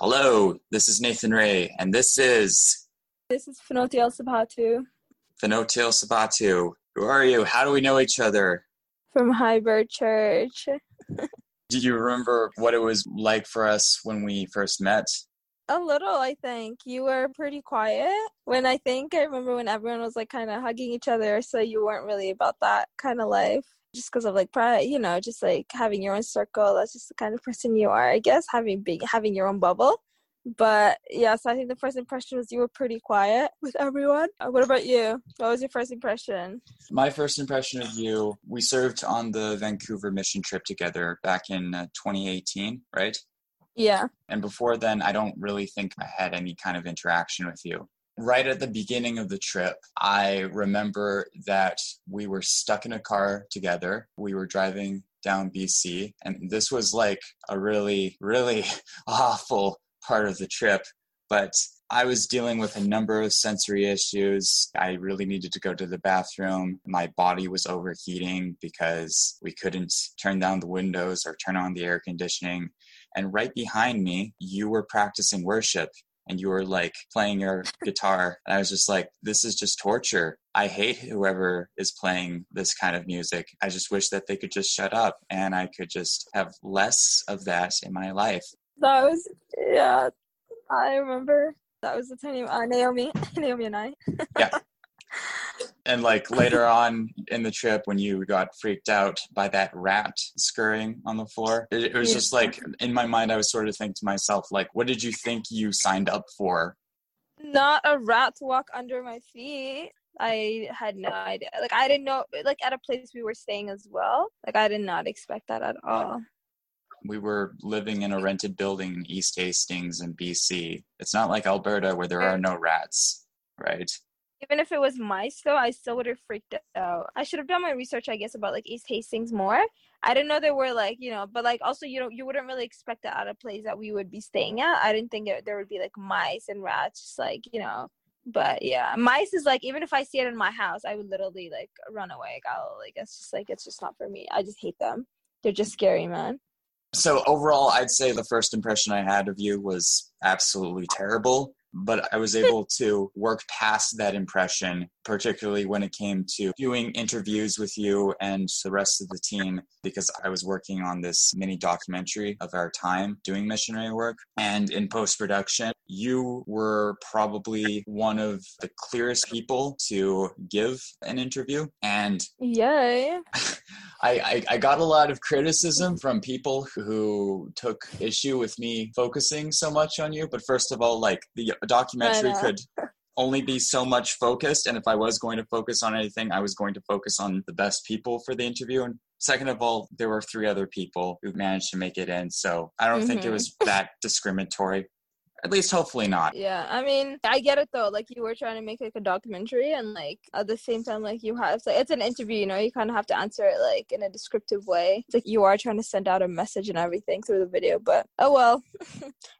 Hello, this is Nathan Ray, and This is Fenotiel Sabatu. Fenotiel Sabatu. Who are you? How do we know each other? From Hybrid Church. Do you remember what it was like for us when we first met? A little, I think. You were pretty quiet. I remember when everyone was kind of hugging each other, so you weren't really about that kind of life. Just because of pride, just having your own circle. That's just the kind of person you are, I guess, having your own bubble. But yeah, so I think the first impression was you were pretty quiet with everyone. What about you? What was your first impression? My first impression of you, we served on the Vancouver mission trip together back in 2018, right? Yeah. And before then, I don't really think I had any kind of interaction with you. Right at the beginning of the trip, I remember that we were stuck in a car together. We were driving down BC, and this was a really, really awful part of the trip. But I was dealing with a number of sensory issues. I really needed to go to the bathroom. My body was overheating because we couldn't turn down the windows or turn on the air conditioning. And right behind me, you were practicing worship and you were playing your guitar. And I was just this is just torture. I hate whoever is playing this kind of music. I just wish that they could just shut up and I could just have less of that in my life. I remember. That was the time Naomi and I. Yeah. And later on in the trip when you got freaked out by that rat scurrying on the floor, it was just in my mind, I was sort of thinking to myself, what did you think you signed up for? Not a rat to walk under my feet. I had no idea. I didn't know, at a place we were staying as well. I did not expect that at all. We were living in a rented building in East Hastings in BC. It's not like Alberta where there are no rats, right? Even if it was mice, though, I still would have freaked out. I should have done my research, I guess, about East Hastings more. I didn't know there were but also you wouldn't really expect that out of place that we would be staying at. I didn't think there would be mice and rats, But yeah, mice is even if I see it in my house, I would literally run away. It's just not for me. I just hate them. They're just scary, man. So overall, I'd say the first impression I had of you was absolutely terrible, but I was able to work past that impression, particularly when it came to doing interviews with you and the rest of the team, because I was working on this mini documentary of our time doing missionary work. And in post-production, you were probably one of the clearest people to give an interview. And yay! I got a lot of criticism from people who took issue with me focusing so much on you. But first of all, the documentary could only be so much focused. And if I was going to focus on anything, I was going to focus on the best people for the interview. And second of all, there were 3 other people who managed to make it in. So I don't think it was that discriminatory. At least hopefully not. Yeah, I mean, I get it though. You were trying to make a documentary and at the same time you have it's an interview, you kind of have to answer it in a descriptive way. It's you are trying to send out a message and everything through the video, but oh well.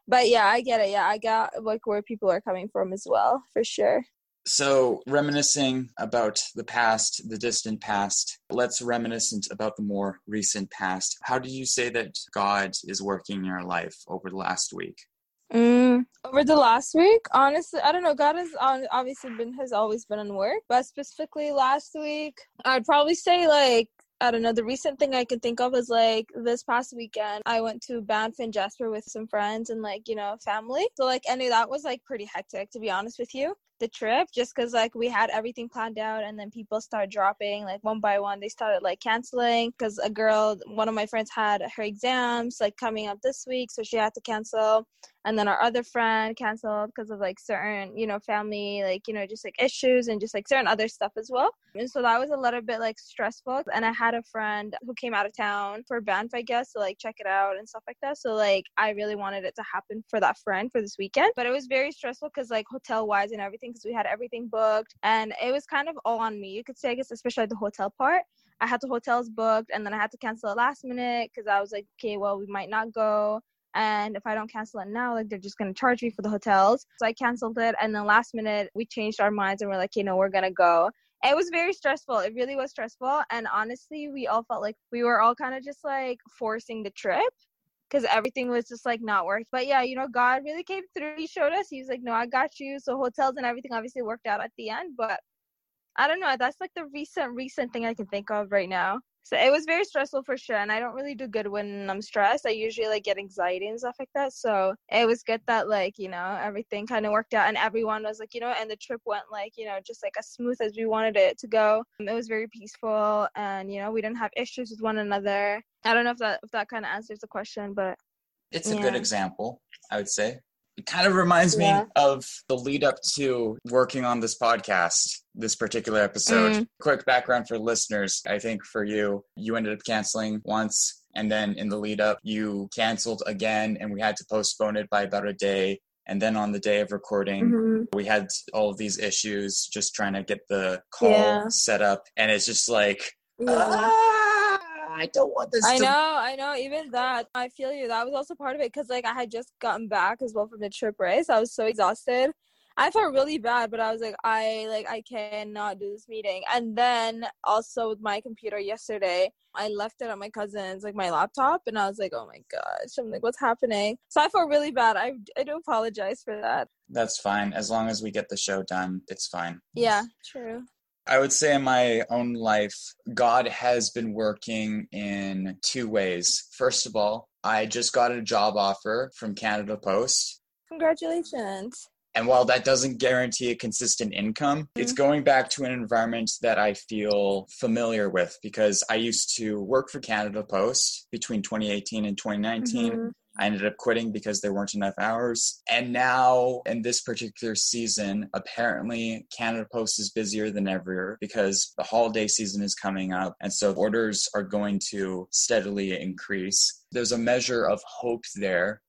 But yeah, I get it. Yeah, I got where people are coming from as well, for sure. So reminiscing about the past, the distant past, let's reminisce about the more recent past. How do you say that God is working in your life over the last week? Over the last week, honestly, I don't know. God has always been on work, but specifically last week, I'd probably say I don't know. The recent thing I can think of is this past weekend, I went to Banff and Jasper with some friends and family. So that was pretty hectic, to be honest with you. The trip, just because we had everything planned out and then people started dropping one by one. They started canceling because a girl, one of my friends, had her exams coming up this week, so she had to cancel. And then our other friend canceled because of certain family just issues and just certain other stuff as well. And so that was a little bit stressful. And I had a friend who came out of town for Banff, I guess, to check it out and stuff like that. So I really wanted it to happen for that friend for this weekend, but it was very stressful because hotel wise and everything, because we had everything booked and it was kind of all on me, you could say, I guess, especially the hotel part. I had the hotels booked and then I had to cancel it last minute because I was okay, well, we might not go. And if I don't cancel it now, they're just going to charge me for the hotels. So I canceled it. And then last minute, we changed our minds and we're we're going to go. It was very stressful. It really was stressful. And honestly, we all felt we were all kind of just forcing the trip. because everything was just like not working. But yeah, you know, God really came through. He showed us. He was like, no, I got you. So hotels and everything obviously worked out at the end. But I don't know. That's like the recent thing I can think of right now. So it was very stressful for sure. And I don't really do good when I'm stressed. I usually like get anxiety and stuff like that. So it was good that like, you know, everything kind of worked out and everyone was like, you know, and the trip went like, you know, just like as smooth as we wanted it to go. It was very peaceful and, you know, we didn't have issues with one another. I don't know if that kind of answers the question, but it's a good example, I would say. It kind of reminds me of the lead up to working on this podcast, this particular episode. Quick background for listeners. I think for you ended up canceling once. And then in the lead up, you canceled again and we had to postpone it by about a day. And then on the day of recording, we had all of these issues just trying to get the call set up. And it's just like, I don't want this. I know. Even that, I feel you. That was also part of it because, like, I had just gotten back as well from the trip, right? So I was so exhausted. I felt really bad, but I was like, I cannot do this meeting. And then also with my computer yesterday, I left it at my cousin's, like my laptop, and I was like, oh my gosh, I'm like, what's happening? So I felt really bad. I do apologize for that. That's fine. As long as we get the show done, it's fine. Yeah, true. I would say in my own life, God has been working in two ways. First of all, I just got a job offer from Canada Post. Congratulations. And while that doesn't guarantee a consistent income, it's going back to an environment that I feel familiar with because I used to work for Canada Post between 2018 and 2019. I ended up quitting because there weren't enough hours. And now in this particular season, apparently Canada Post is busier than ever because the holiday season is coming up. And so orders are going to steadily increase. There's a measure of hope there.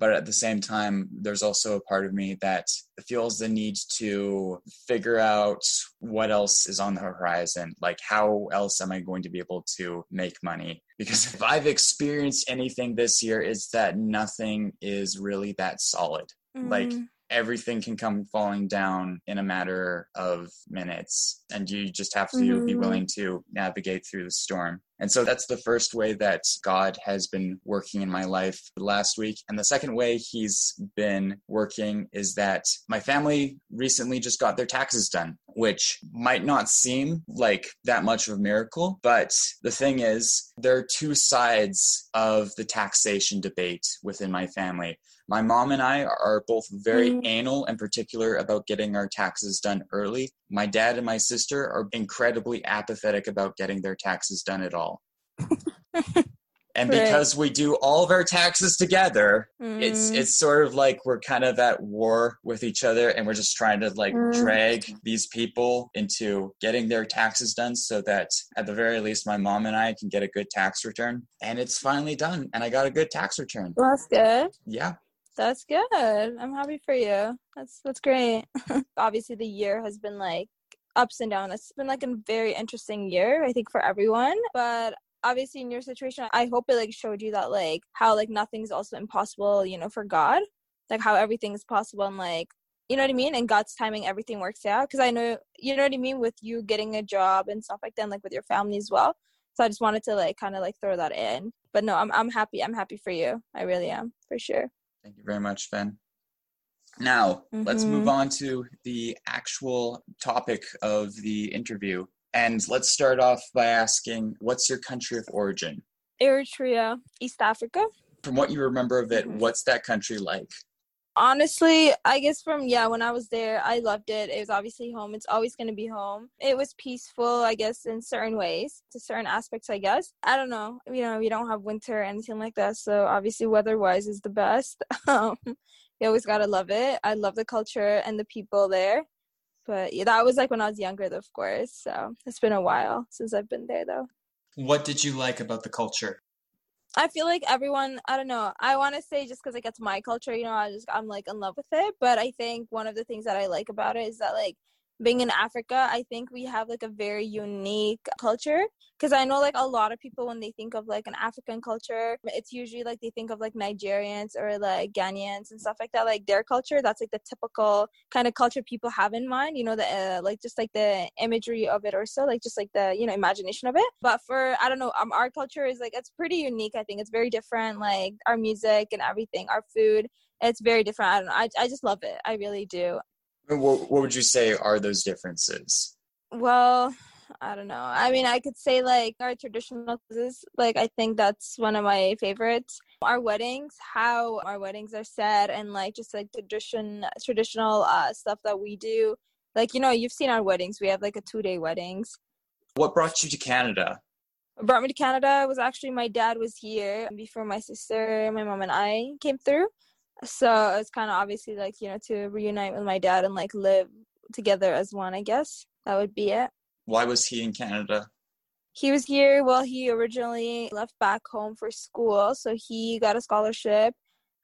But at the same time, there's also a part of me that feels the need to figure out what else is on the horizon. Like, how else am I going to be able to make money? Because if I've experienced anything this year, it's that nothing is really that solid. Like, everything can come falling down in a matter of minutes. And you just have to be willing to navigate through the storm. And so that's the first way that God has been working in my life last week. And the second way he's been working is that my family recently just got their taxes done, which might not seem like that much of a miracle. But the thing is, there are two sides of the taxation debate within my family. My mom and I are both very anal and particular about getting our taxes done early. My dad and my sister are incredibly apathetic about getting their taxes done at all. And because we do all of our taxes together, it's sort of like we're kind of at war with each other and we're just trying to like drag these people into getting their taxes done so that at the very least my mom and I can get a good tax return. And it's finally done and I got a good tax return. Well, that's good. Yeah. That's good. I'm happy for you. That's great. Obviously, the year has been like ups and downs. It's been like a very interesting year, I think, for everyone. But obviously, in your situation, I hope it like showed you that like how like nothing's also impossible, you know, for God. Like how everything is possible and like, you know what I mean? And God's timing, everything works out. Because I know, you know what I mean, with you getting a job and stuff like that, and, like with your family as well. So I just wanted to like kind of like throw that in. But no, I'm happy. I'm happy for you. I really am, for sure. Thank you very much, Ben. Now, let's move on to the actual topic of the interview. And let's start off by asking, what's your country of origin? Eritrea, East Africa. From what you remember of it, what's that country like? Honestly, I guess when I was there, I loved it. It was obviously home. It's always going to be home. It was peaceful, I guess, in certain ways, to certain aspects, I guess. I don't know. You know, we don't have winter or anything like that. So obviously weather-wise is the best. You always got to love it. I love the culture and the people there. But yeah, that was like when I was younger, of course. So it's been a while since I've been there, though. What did you like about the culture? I feel like everyone, I don't know, I want to say just because like it's my culture, you know, I'm like in love with it. But I think one of the things that I like about it is that like being in Africa, I think we have like a very unique culture, because I know like a lot of people, when they think of like an African culture, it's usually like they think of like Nigerians or like Ghanaians and stuff like that, like their culture. That's like the typical kind of culture people have in mind, you know, the like just like the imagery of it, or so like just like the, you know, imagination of it. But for, I don't know, our culture is like, it's pretty unique. I think it's very different, like our music and everything, our food, it's very different. I don't know, I just love it, I really do. What would you say are those differences? Well, I don't know. I mean, I could say like our traditional causes, like I think that's one of my favorites. Our weddings, how our weddings are set, and like just like traditional stuff that we do. Like, you know, you've seen our weddings. We have like a 2-day weddings. What brought you to Canada? What brought me to Canada was actually my dad was here before my sister, my mom and I came through. So it's kind of obviously like, you know, to reunite with my dad and like live together as one, I guess. That would be it. Why was he in Canada? He was here. Well, he originally left back home for school. So he got a scholarship,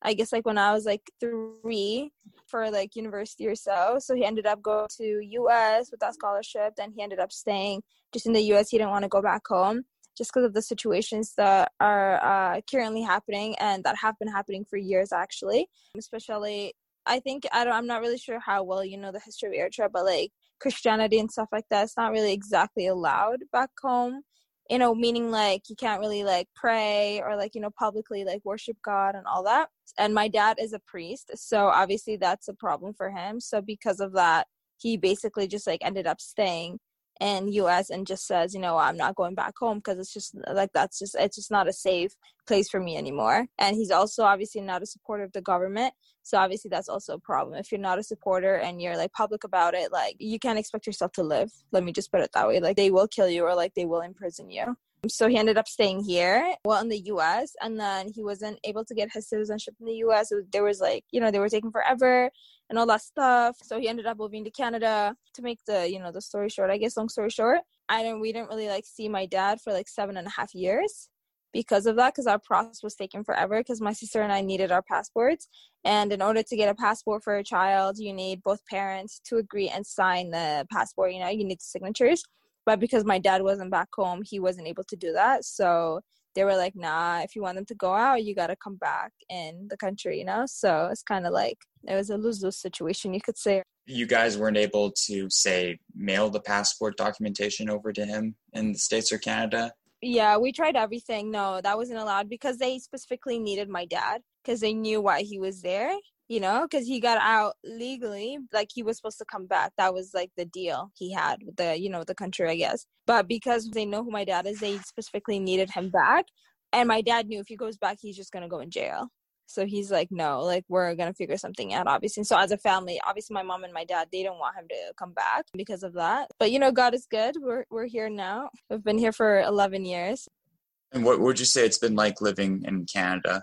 I guess, like when I was like 3 for like university or so. So he ended up going to U.S. with that scholarship. Then he ended up staying just in the U.S. He didn't want to go back home, just because of the situations that are currently happening and that have been happening for years, actually. Especially, I think, I'm not really sure how well you know the history of Eritrea, but like Christianity and stuff like that, it's not really exactly allowed back home, you know, meaning like you can't really like pray or like, you know, publicly like worship God and all that. And my dad is a priest, so obviously that's a problem for him. So because of that, he basically just like ended up staying in U.S. and just says, you know, I'm not going back home, because it's just like, it's just not a safe place for me anymore. And he's also obviously not a supporter of the government. So obviously that's also a problem. If you're not a supporter and you're like public about it, like you can't expect yourself to live. Let me just put it that way. Like they will kill you, or like they will imprison you. So he ended up staying here, well, in the U.S. And then he wasn't able to get his citizenship in the U.S. There was like, you know, they were taking forever and all that stuff. So he ended up moving to Canada. To make the, you know, the story short, I guess, long story short, we didn't really like see my dad for like 7.5 years because of that, because our process was taking forever, because my sister and I needed our passports. And in order to get a passport for a child, you need both parents to agree and sign the passport, you know, you need the signatures. But because my dad wasn't back home, he wasn't able to do that. So they were like, nah, if you want them to go out, you got to come back in the country, you know? So it's kind of like, it was a lose-lose situation, you could say. You guys weren't able to, say, mail the passport documentation over to him in the States or Canada? Yeah, we tried everything. No, that wasn't allowed, because they specifically needed my dad, because they knew why he was there. You know, because he got out legally, like he was supposed to come back. That was like the deal he had with the, you know, the country, I guess. But because they know who my dad is, they specifically needed him back. And my dad knew if he goes back, he's just going to go in jail. So he's like, no, like we're going to figure something out, obviously. And so as a family, obviously my mom and my dad, they don't want him to come back because of that. But, you know, God is good. We're here now. We've been here for 11 years. And what would you say it's been like living in Canada?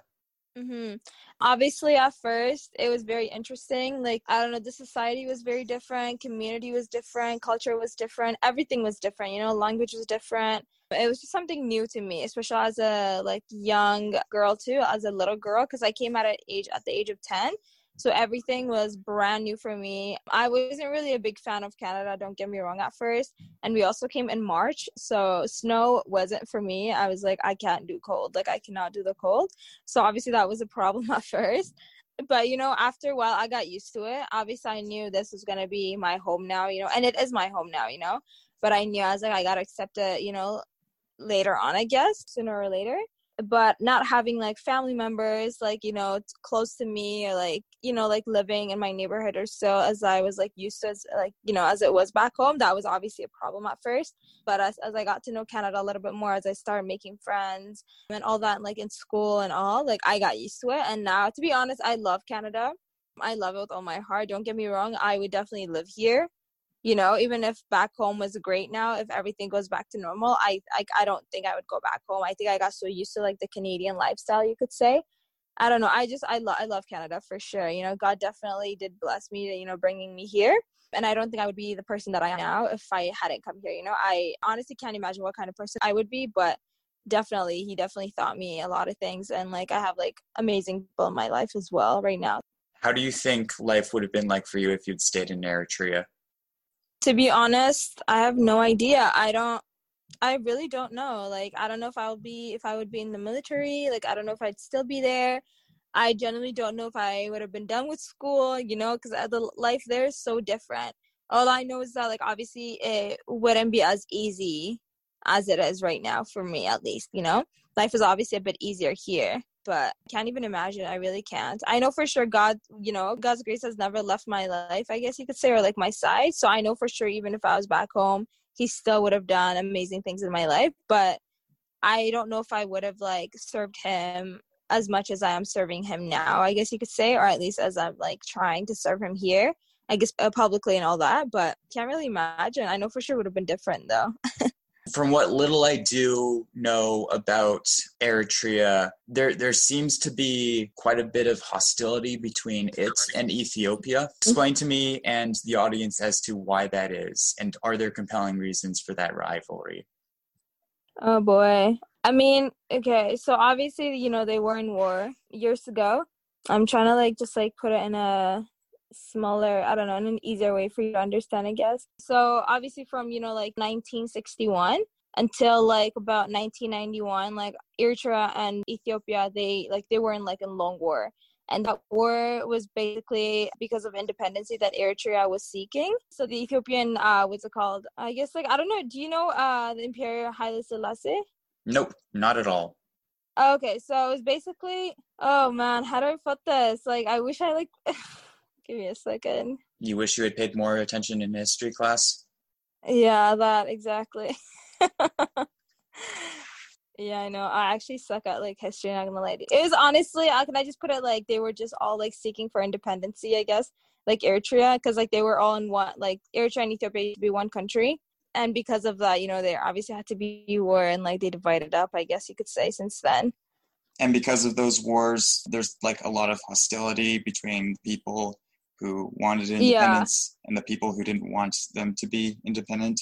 Mm-hmm. Obviously, at first, it was very interesting. Like, I don't know, the society was very different. Community was different. Culture was different. Everything was different. You know, language was different. It was just something new to me, especially as a like young girl too, as a little girl, because I came at the age of 10. So everything was brand new for me. I wasn't really a big fan of Canada, don't get me wrong, at first. And we also came in March, so snow wasn't for me. I was like, I can't do cold. Like, I cannot do the cold. So obviously that was a problem at first. But, you know, after a while, I got used to it. Obviously, I knew this was going to be my home now, you know, and it is my home now, you know. But I knew, I was like, I got to accept it, you know, later on, I guess, sooner or later. But not having like family members, like, you know, close to me, or like, you know, like living in my neighborhood or so, as I was like used to, as, like, you know, as it was back home, that was obviously a problem at first. But as I got to know Canada a little bit more, as I started making friends and all that, like in school and all, like I got used to it. And now, to be honest, I love Canada. I love it with all my heart. Don't get me wrong. I would definitely live here. You know, even if back home was great now, if everything goes back to normal, I don't think I would go back home. I think I got so used to like the Canadian lifestyle, you could say. I don't know. I love Canada for sure. You know, God definitely did bless me, you know, bringing me here. And I don't think I would be the person that I am now if I hadn't come here. You know, I honestly can't imagine what kind of person I would be, but definitely, he definitely taught me a lot of things. And like, I have like amazing people in my life as well right now. How do you think life would have been like for you if you'd stayed in Eritrea? To be honest, I have no idea. I really don't know. Like, I don't know if I would be in the military. Like, I don't know if I'd still be there. I generally don't know if I would have been done with school, you know, because the life there is so different. All I know is that, like, obviously it wouldn't be as easy as it is right now for me, at least, you know. Life is obviously a bit easier here, but I can't even imagine. I really can't. I know for sure God, you know, God's grace has never left my life, I guess you could say, or like my side. So I know for sure even if I was back home, he still would have done amazing things in my life. But I don't know if I would have like served him as much as I am serving him now, I guess you could say, or at least as I'm like trying to serve him here, I guess publicly and all that. But can't really imagine. I know for sure would have been different though. From what little I do know about Eritrea, there seems to be quite a bit of hostility between it and Ethiopia. Explain to me and the audience as to why that is, and are there compelling reasons for that rivalry? Oh boy. I mean, okay, so obviously, you know, they were in war years ago. I'm trying to like just like put it in a smaller, I don't know, in an easier way for you to understand, I guess. So obviously from, you know, like 1961 until like about 1991, like Eritrea and Ethiopia, they were in like a long war. And that war was basically because of independence that Eritrea was seeking. So the Ethiopian, what's it called? I guess like, I don't know. Do you know the Emperor Haile Selassie? Nope, not at all. Okay, so it was basically, oh man, how do I put this? Like, I wish I like... Give me a second. You wish you had paid more attention in history class? Yeah, that exactly. Yeah, I know. I actually suck at like history, not gonna lie to you. It was honestly, can I just put it like they were just all like seeking for independence, I guess, like Eritrea, because like they were all in one, like Eritrea and Ethiopia used to be one country. And because of that, you know, there obviously had to be war and like they divided up, I guess you could say, since then. And because of those wars, there's like a lot of hostility between people who wanted independence and the people who didn't want them to be independent?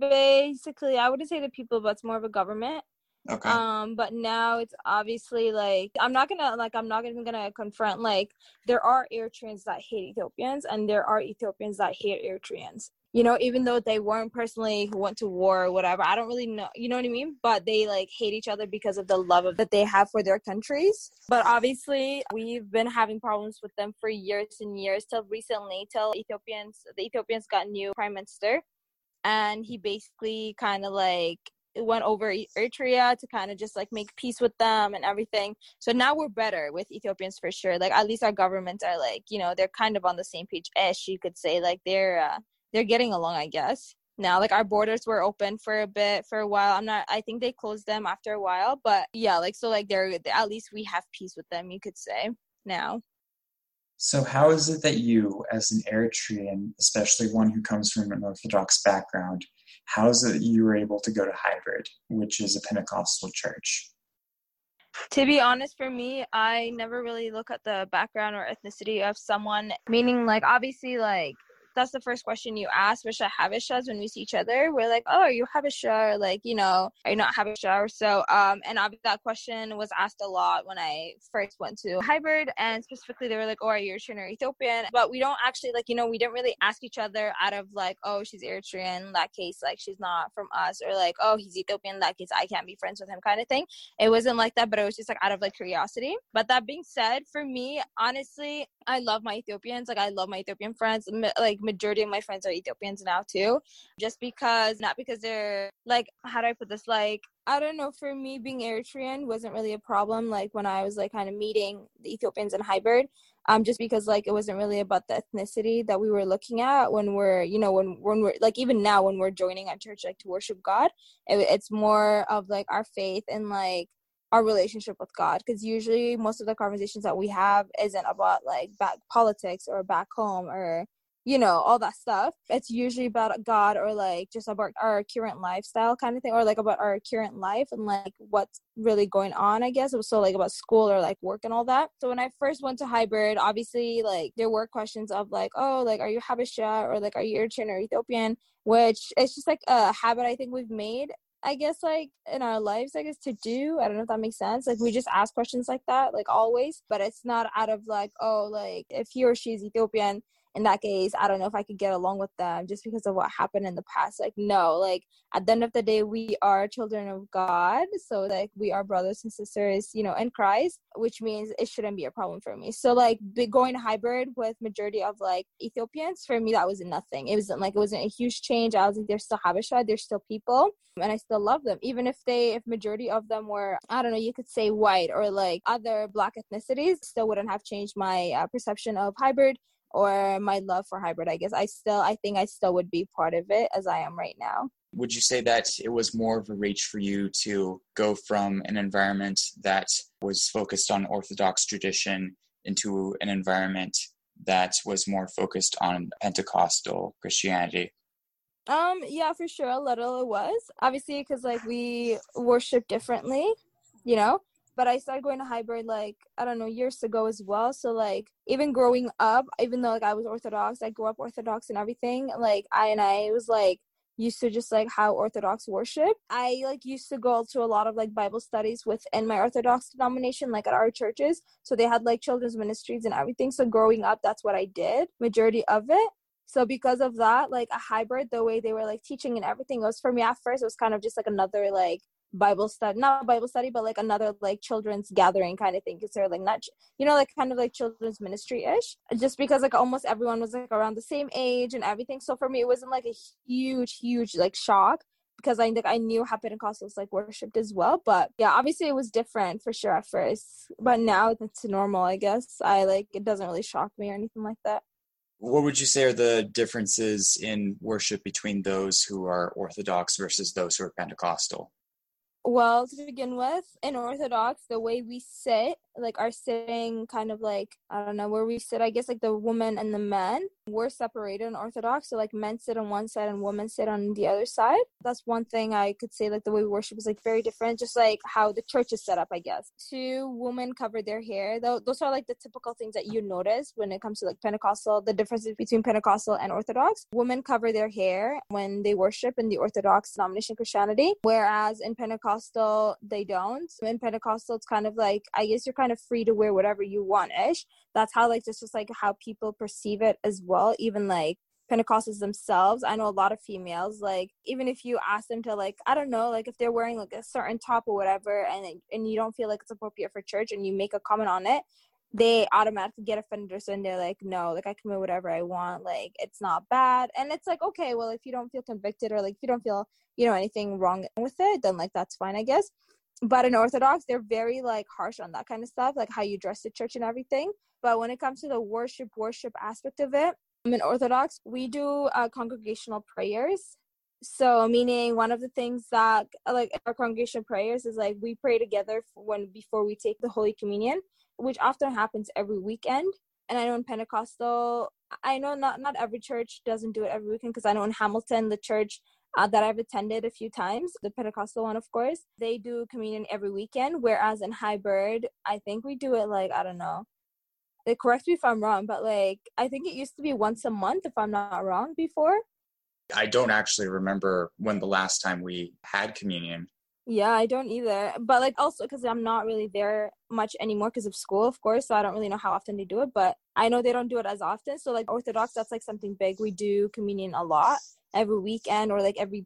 Basically, I wouldn't say the people, but it's more of a government. Okay. But now it's obviously like, I'm not even gonna confront, like, there are Eritreans that hate Ethiopians and there are Ethiopians that hate Eritreans. You know, even though they weren't personally who went to war or whatever, I don't really know, you know what I mean? But they like hate each other because of the love that they have for their countries. But obviously, we've been having problems with them for years and years till recently, till the Ethiopians got a new prime minister. And he basically kind of like went over Eritrea to kind of just like make peace with them and everything. So now we're better with Ethiopians for sure. Like at least our governments are like, you know, they're kind of on the same page-ish, you could say. Like they're getting along, I guess. Now, like, our borders were open for a while. I think they closed them after a while. But, yeah, like, so, like, at least we have peace with them, you could say, now. So how is it that you, as an Eritrean, especially one who comes from an Orthodox background, how is it that you were able to go to Hybrid, which is a Pentecostal church? To be honest, for me, I never really look at the background or ethnicity of someone, meaning, like, obviously, like, that's the first question you ask, which I Habesha, when we see each other, we're like, oh, are you Habesha? Or like, you know, are you not Habesha? Or so, and that question was asked a lot when I first went to Hybrid, and specifically they were like, oh, are you Eritrean or Ethiopian? But we don't actually, like, you know, we didn't really ask each other out of like, oh, she's Eritrean, in that case, like, she's not from us, or like, oh, he's Ethiopian, in that case, I can't be friends with him kind of thing. It wasn't like that, but it was just like out of like curiosity. But that being said, for me, honestly, I love my Ethiopians. Like, I love my Ethiopian friends. Like, majority of my friends are Ethiopians now too, not because they're like, how do I put this? Like, I don't know, for me, being Eritrean wasn't really a problem. Like, when I was like kind of meeting the Ethiopians in Hybrid, just because like it wasn't really about the ethnicity that we were looking at when we're, you know, when we're like, even now when we're joining a church, like to worship God, it's more of like our faith and like our relationship with God, because usually most of the conversations that we have isn't about like back politics or back home or, you know, all that stuff. It's usually about God or like just about our current lifestyle kind of thing, or like about our current life and like what's really going on, I guess. It was so like about school or like work and all that. So when I first went to Hybrid, obviously like there were questions of like, oh, like, are you Habesha? Or like, are you Eritrean or Ethiopian? Which it's just like a habit I think we've made, I guess, like in our lives, I guess, to do. I don't know if that makes sense. Like, we just ask questions like that, like always, but it's not out of like, oh, like if he or she's Ethiopian in that case, I don't know if I could get along with them just because of what happened in the past. Like, no, like at the end of the day, we are children of God. So like we are brothers and sisters, you know, in Christ, which means it shouldn't be a problem for me. So like going hybrid with majority of like Ethiopians, for me, that was nothing. It wasn't a huge change. I was like, they're still Habesha, they're still people. And I still love them. Even if majority of them were, I don't know, you could say white or like other Black ethnicities, still wouldn't have changed my perception of hybrid or my love for hybrid. I guess I think I still would be part of it as I am right now. Would you say that it was more of a reach for you to go from an environment that was focused on Orthodox tradition into an environment that was more focused on Pentecostal Christianity? Yeah, for sure. A little it was. Obviously, because like we worship differently, you know, but I started going to hybrid, like, I don't know, years ago as well. So like even growing up, even though like I was Orthodox, I grew up Orthodox and everything, like I was like, used to just like how Orthodox worship. I like used to go to a lot of like Bible studies within my Orthodox denomination, like at our churches. So they had like children's ministries and everything. So growing up, that's what I did, majority of it. So because of that, like a hybrid, the way they were like teaching and everything, it was for me at first, it was kind of just like another like Bible study, not Bible study, but like another like children's gathering kind of thing. Because they're like not, you know, like kind of like children's ministry-ish. Just because like almost everyone was like around the same age and everything. So for me, it wasn't like a huge like shock because I knew how Pentecostals like worshipped as well. But yeah, obviously it was different for sure at first. But now it's normal, I guess. It doesn't really shock me or anything like that. What would you say are the differences in worship between those who are Orthodox versus those who are Pentecostal? Well, to begin with, in Orthodox, the way we sit, like our sitting kind of like, I don't know where we sit, I guess like the woman and the men, we're separated in Orthodox. So like men sit on one side and women sit on the other side. That's one thing I could say, like the way we worship is like very different, just like how the church is set up, I guess. Two women cover their hair. Those are like the typical things that you notice when it comes to like Pentecostal, the differences between Pentecostal and Orthodox. Women cover their hair when they worship in the Orthodox denomination Christianity, whereas in Pentecostal, they don't. In Pentecostal, it's kind of like, I guess you're kind of free to wear whatever you want-ish. That's how like just like how people perceive it as well, even like Pentecostals themselves. I know a lot of females, like even if you ask them to like, I don't know, like if they're wearing like a certain top or whatever and you don't feel like it's appropriate for church and you make a comment on it, they automatically get offended. So they're like, no, like I can wear whatever I want, like it's not bad. And it's like, okay, well, if you don't feel convicted or like if you don't feel, you know, anything wrong with it, then like that's fine, I guess. But in Orthodox, they're very like harsh on that kind of stuff, like how you dress to church and everything. But when it comes to the worship aspect of it, in Orthodox, we do congregational prayers. So meaning one of the things that like our congregational prayers is like we pray together before we take the Holy Communion, which often happens every weekend. And I know in Pentecostal, I know not every church doesn't do it every weekend, because I know in Hamilton, the church that I've attended a few times, the Pentecostal one, of course, they do communion every weekend. Whereas in Hybrid, I think we do it like, I don't know, like, correct me if I'm wrong, but like, I think it used to be once a month, if I'm not wrong, before. I don't actually remember when the last time we had communion. Yeah, I don't either. But like also because I'm not really there much anymore because of school, of course. So I don't really know how often they do it, but I know they don't do it as often. So like Orthodox, that's like something big. We do communion a lot every weekend or like every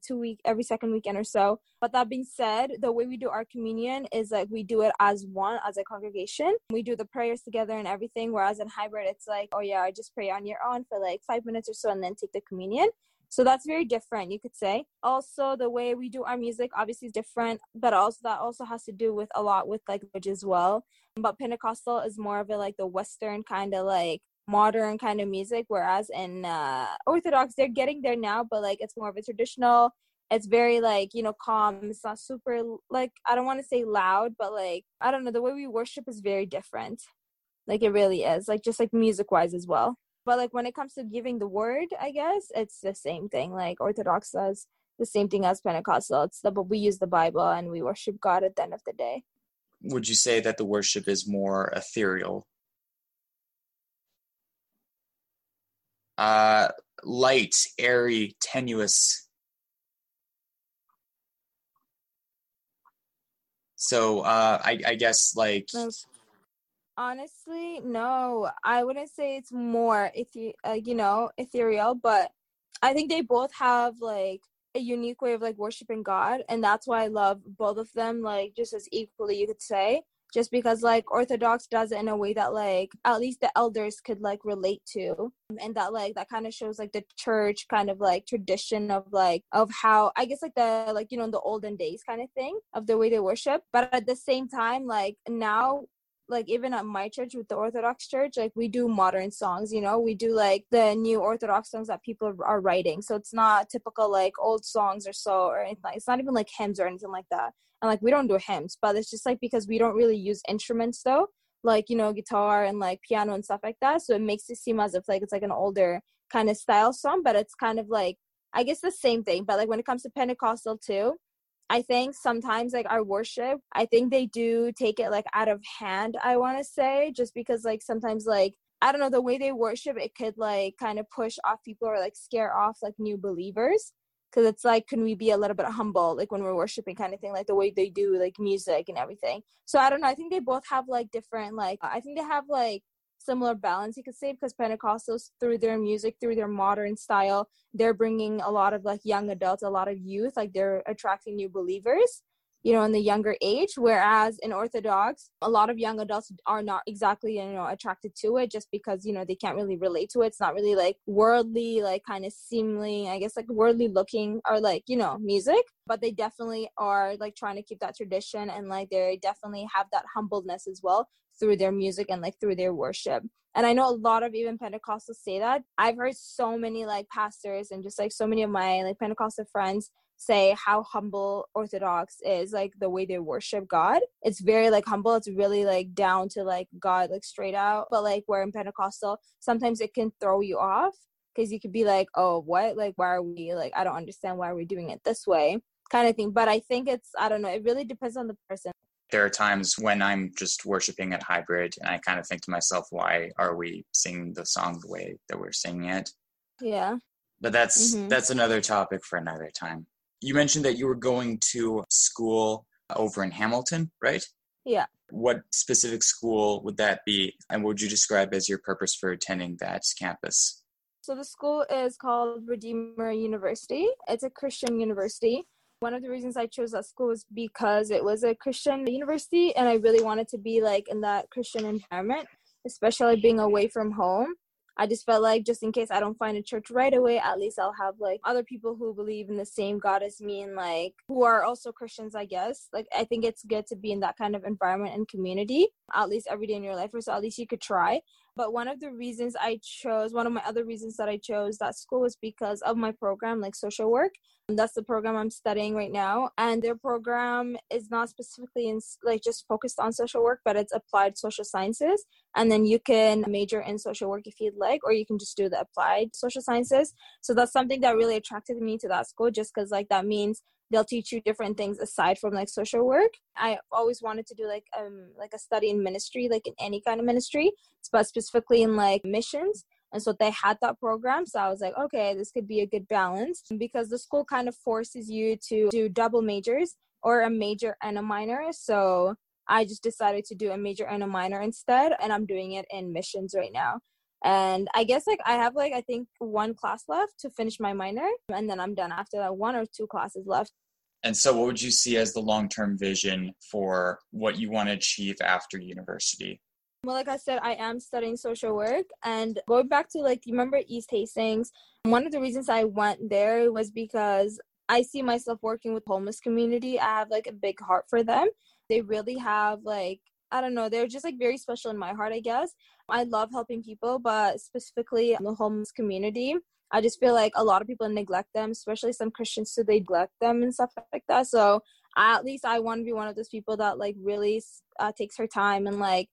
second weekend or so. But that being said, the way we do our communion is like we do it as one, as a congregation. We do the prayers together and everything. Whereas in Hybrid, it's like, oh yeah, I just pray on your own for like 5 minutes or so and then take the communion. So that's very different, you could say. Also, the way we do our music obviously is different, but also that also has to do with a lot with language as well. But Pentecostal is more of a like the Western kind of like modern kind of music, whereas in Orthodox, they're getting there now, but like it's more of a traditional. It's very like, you know, calm. It's not super like, I don't want to say loud, but like, I don't know, the way we worship is very different. Like it really is, like just like music wise as well. But like when it comes to giving the word, I guess it's the same thing. Like Orthodox does the same thing as Pentecostal. But we use the Bible and we worship God at the end of the day. Would you say that the worship is more ethereal? Light, airy, tenuous. So I guess like... Honestly, no, I wouldn't say it's more, ethereal, but I think they both have, like, a unique way of, like, worshiping God, and that's why I love both of them, like, just as equally, you could say, just because, like, Orthodox does it in a way that, like, at least the elders could, like, relate to, and that, like, that kind of shows, like, the church kind of, like, tradition of, like, of how, I guess, like, the, like, you know, in the olden days kind of thing, of the way they worship, but at the same time, like, now, like, even at my church with the Orthodox church, like, we do modern songs, you know, we do, like, the new Orthodox songs that people are writing, so it's not typical, like, old songs or so, or anything, it's not even, like, hymns or anything like that, and, like, we don't do hymns, but it's just, like, because we don't really use instruments, though, like, you know, guitar and, like, piano and stuff like that, so it makes it seem as if, like, it's, like, an older kind of style song, but it's kind of, like, I guess the same thing, but, like, when it comes to Pentecostal, too, I think sometimes, like, our worship, I think they do take it, like, out of hand, I want to say, just because, like, sometimes, like, I don't know, the way they worship, it could, like, kind of push off people or, like, scare off, like, new believers, because it's, like, can we be a little bit humble, like, when we're worshiping kind of thing, like, the way they do, like, music and everything. So, I don't know, I think they both have, like, different, like, I think they have, like, similar balance, you could say, because Pentecostals, through their music, through their modern style, they're bringing a lot of, like, young adults, a lot of youth, like, they're attracting new believers, you know, in the younger age, whereas in Orthodox, a lot of young adults are not exactly, you know, attracted to it, just because, you know, they can't really relate to it, it's not really, like, worldly, like, kind of seemly, I guess, like, worldly looking, or, like, you know, music, but they definitely are, like, trying to keep that tradition, and, like, they definitely have that humbleness as well, through their music and, like, through their worship. And I know a lot of even Pentecostals say that. I've heard so many, like, pastors and just, like, so many of my, like, Pentecostal friends say how humble Orthodox is, like, the way they worship God. It's very, like, humble. It's really, like, down to, like, God, like, straight out. But, like, where in Pentecostal, sometimes it can throw you off because you could be like, oh, what? Like, why are we, like, I don't understand why we're doing it this way kind of thing. But I think it's, I don't know, it really depends on the person. There are times when I'm just worshiping at Hybrid and I kind of think to myself, why are we singing the song the way that we're singing it? Yeah. But that's another topic for another time. You mentioned that you were going to school over in Hamilton, right? Yeah. What specific school would that be? And what would you describe as your purpose for attending that campus? So the school is called Redeemer University. It's a Christian university. One of the reasons I chose that school was because it was a Christian university and I really wanted to be, like, in that Christian environment, especially being away from home. I just felt like just in case I don't find a church right away, at least I'll have, like, other people who believe in the same God as me and, like, who are also Christians, I guess. Like, I think it's good to be in that kind of environment and community, at least every day in your life, or so at least you could try. But one of my other reasons that I chose that school was because of my program, like social work. And that's the program I'm studying right now. And their program is not specifically in, like, just focused on social work, but it's applied social sciences. And then you can major in social work if you'd like, or you can just do the applied social sciences. So that's something that really attracted me to that school, just because, like, that means they'll teach you different things aside from, like, social work. I always wanted to do, like, a study in ministry, like, in any kind of ministry, but specifically in, like, missions. And so they had that program. So I was like, okay, this could be a good balance, because the school kind of forces you to do double majors or a major and a minor. So I just decided to do a major and a minor instead. And I'm doing it in missions right now. And I guess, like, I have, like, I think one class left to finish my minor. And then I'm done after that, one or two classes left. And so what would you see as the long-term vision for what you want to achieve after university? Well, like I said, I am studying social work, and going back to, like, you remember East Hastings? One of the reasons I went there was because I see myself working with homeless community. I have, like, a big heart for them. They really have, like, I don't know, they're just, like, very special in my heart, I guess. I love helping people, but specifically the homeless community. I just feel like a lot of people neglect them, especially some Christians, so they neglect them and stuff like that. So at least I want to be one of those people that, like, really takes her time and, like,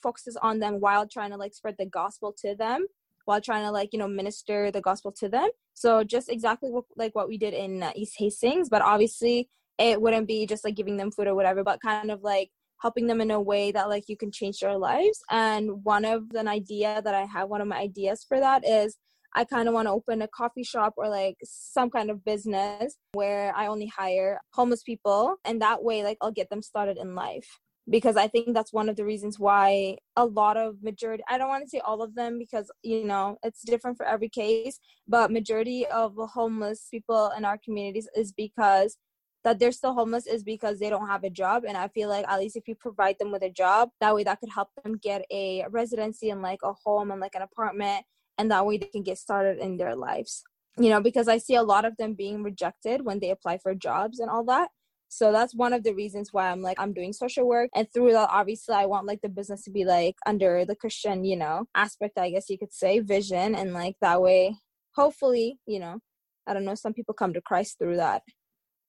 focuses on them while trying to, like, spread the gospel to them, while trying to, like, you know, minister the gospel to them. So just exactly what we did in East Hastings, but obviously it wouldn't be just, like, giving them food or whatever, but kind of, like, helping them in a way that, like, you can change their lives. And one of my ideas for that is I kind of want to open a coffee shop or, like, some kind of business where I only hire homeless people, and that way, like, I'll get them started in life. because I think that's one of the reasons why a lot of majority, I don't want to say all of them because, you know, it's different for every case, but majority of homeless people in our communities is because that they're still homeless is because they don't have a job. And I feel like at least if you provide them with a job, that way that could help them get a residency and like a home and like an apartment. And that way they can get started in their lives, you know, because I see a lot of them being rejected when they apply for jobs and all that. So that's one of the reasons why I'm like, I'm doing social work. And through that, obviously, I want like the business to be like under the Christian, you know, aspect, I guess you could say, vision. And like that way, hopefully, you know, I don't know, some people come to Christ through that.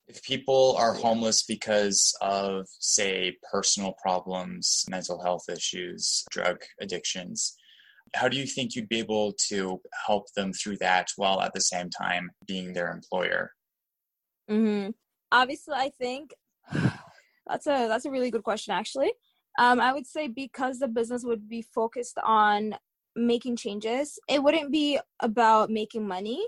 If people are homeless because of, say, personal problems, mental health issues, drug addictions, how do you think you'd be able to help them through that while at the same time being their employer? Mm-hmm. Obviously, I think that's a really good question, actually. I would say because the business would be focused on making changes, it wouldn't be about making money.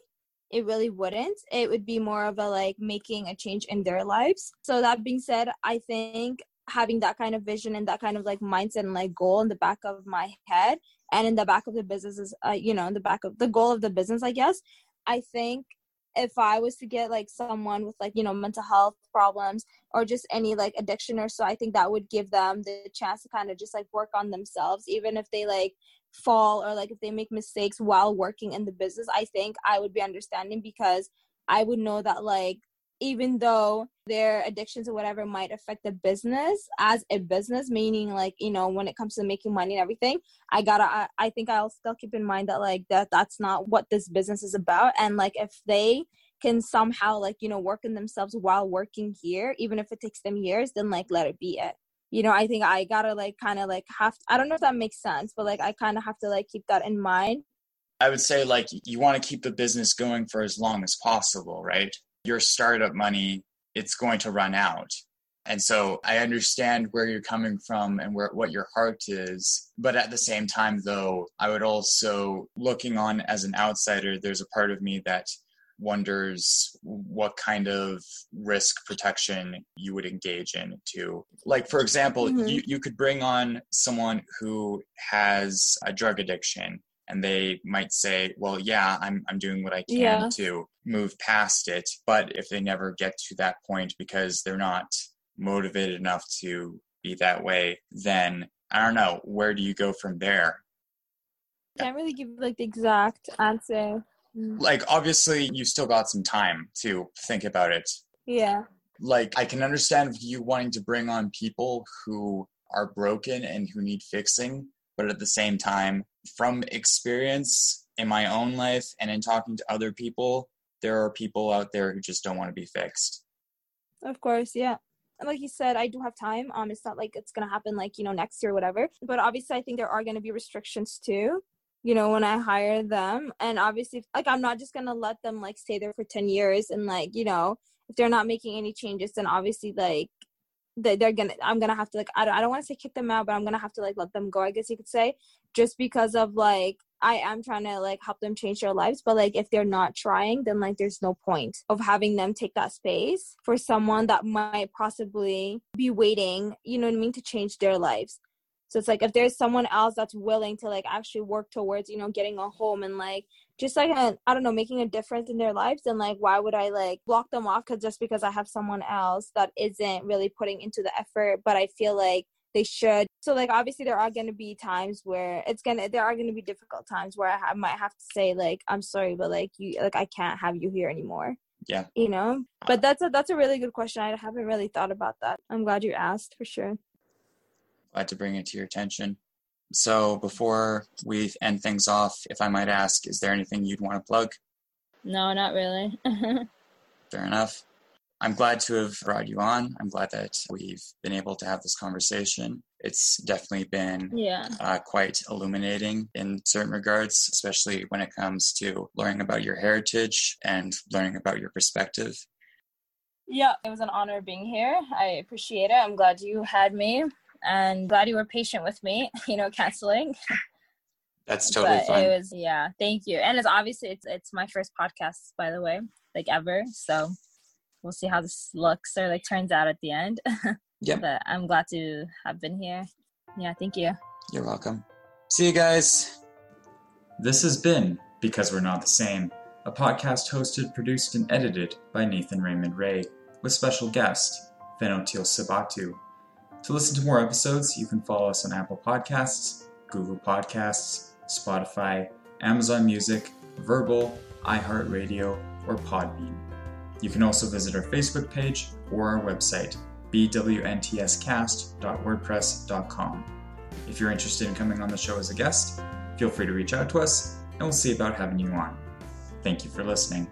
It really wouldn't. It would be more of a like making a change in their lives. So that being said, I think having that kind of vision and that kind of like mindset and like goal in the back of my head and in the back of the business is, you know, in the back of the goal of the business, I guess. I think if I was to get like someone with like, you know, mental health problems or just any like addiction or so, I think that would give them the chance to kind of just like work on themselves, even if they like fall or like if they make mistakes while working in the business. I think I would be understanding because I would know that like even though their addictions or whatever might affect the business as a business, meaning like, you know, when it comes to making money and everything, I think I'll still keep in mind that like that's not what this business is about. And like if they can somehow like, you know, work in themselves while working here, even if it takes them years, then like let it be it. You know, I think I gotta like kind of like have to, I don't know if that makes sense, but like I kind of have to like keep that in mind. I would say like you want to keep the business going for as long as possible, right? Your startup money, it's going to run out. And so I understand where you're coming from and where what your heart is. But at the same time, though, I would also, looking on as an outsider, there's a part of me that wonders what kind of risk protection you would engage in to. Like, for example, mm-hmm. you could bring on someone who has a drug addiction and they might say, well, yeah, I'm doing what I can to move past it. But if they never get to that point because they're not motivated enough to be that way, then I don't know, where do you go from there? Can't really give like the exact answer. Like, obviously, you still got some time to think about it. Yeah. Like, I can understand you wanting to bring on people who are broken and who need fixing. But at the same time, from experience in my own life and in talking to other people, there are people out there who just don't want to be fixed. Of course, yeah. And like you said, I do have time. It's not like it's going to happen like, you know, next year or whatever. But obviously, I think there are going to be restrictions too, you know, when I hire them. And obviously, like, I'm not just going to let them, like, stay there for 10 years. And, like, you know, if they're not making any changes, then obviously, like, I'm going to have to, like, I don't want to say kick them out, but I'm going to have to, like, let them go, I guess you could say, just because of, like, I am trying to, like, help them change their lives. But, like, if they're not trying, then, like, there's no point of having them take that space for someone that might possibly be waiting, you know what I mean, to change their lives. So it's like if there's someone else that's willing to like actually work towards, you know, getting a home and like just like, making a difference in their lives, then like why would I like block them off because I have someone else that isn't really putting into the effort, but I feel like they should. So like obviously there are going to be times where there are going to be difficult times where I might have to say like, I'm sorry, but like you, like I can't have you here anymore. Yeah. You know, but that's a really good question. I haven't really thought about that. I'm glad you asked for sure. Glad to bring it to your attention. So before we end things off, if I might ask, is there anything you'd want to plug? No, not really. Fair enough. I'm glad to have brought you on. I'm glad that we've been able to have this conversation. It's definitely been quite illuminating in certain regards, especially when it comes to learning about your heritage and learning about your perspective. Yeah, it was an honor being here. I appreciate it. I'm glad you had me. And glad you were patient with me, you know, canceling. That's totally fine. It was, thank you. And it's obviously, it's my first podcast, by the way, like ever. So we'll see how this looks or like turns out at the end. Yeah. But I'm glad to have been here. Yeah, thank you. You're welcome. See you guys. This has been Because We're Not the Same, a podcast hosted, produced, and edited by Nathan Raymond Ray, with special guest, Fenotiel Sabatu. To listen to more episodes, you can follow us on Apple Podcasts, Google Podcasts, Spotify, Amazon Music, Verbal, iHeartRadio, or Podbean. You can also visit our Facebook page or our website, bwntscast.wordpress.com. If you're interested in coming on the show as a guest, feel free to reach out to us, and we'll see about having you on. Thank you for listening.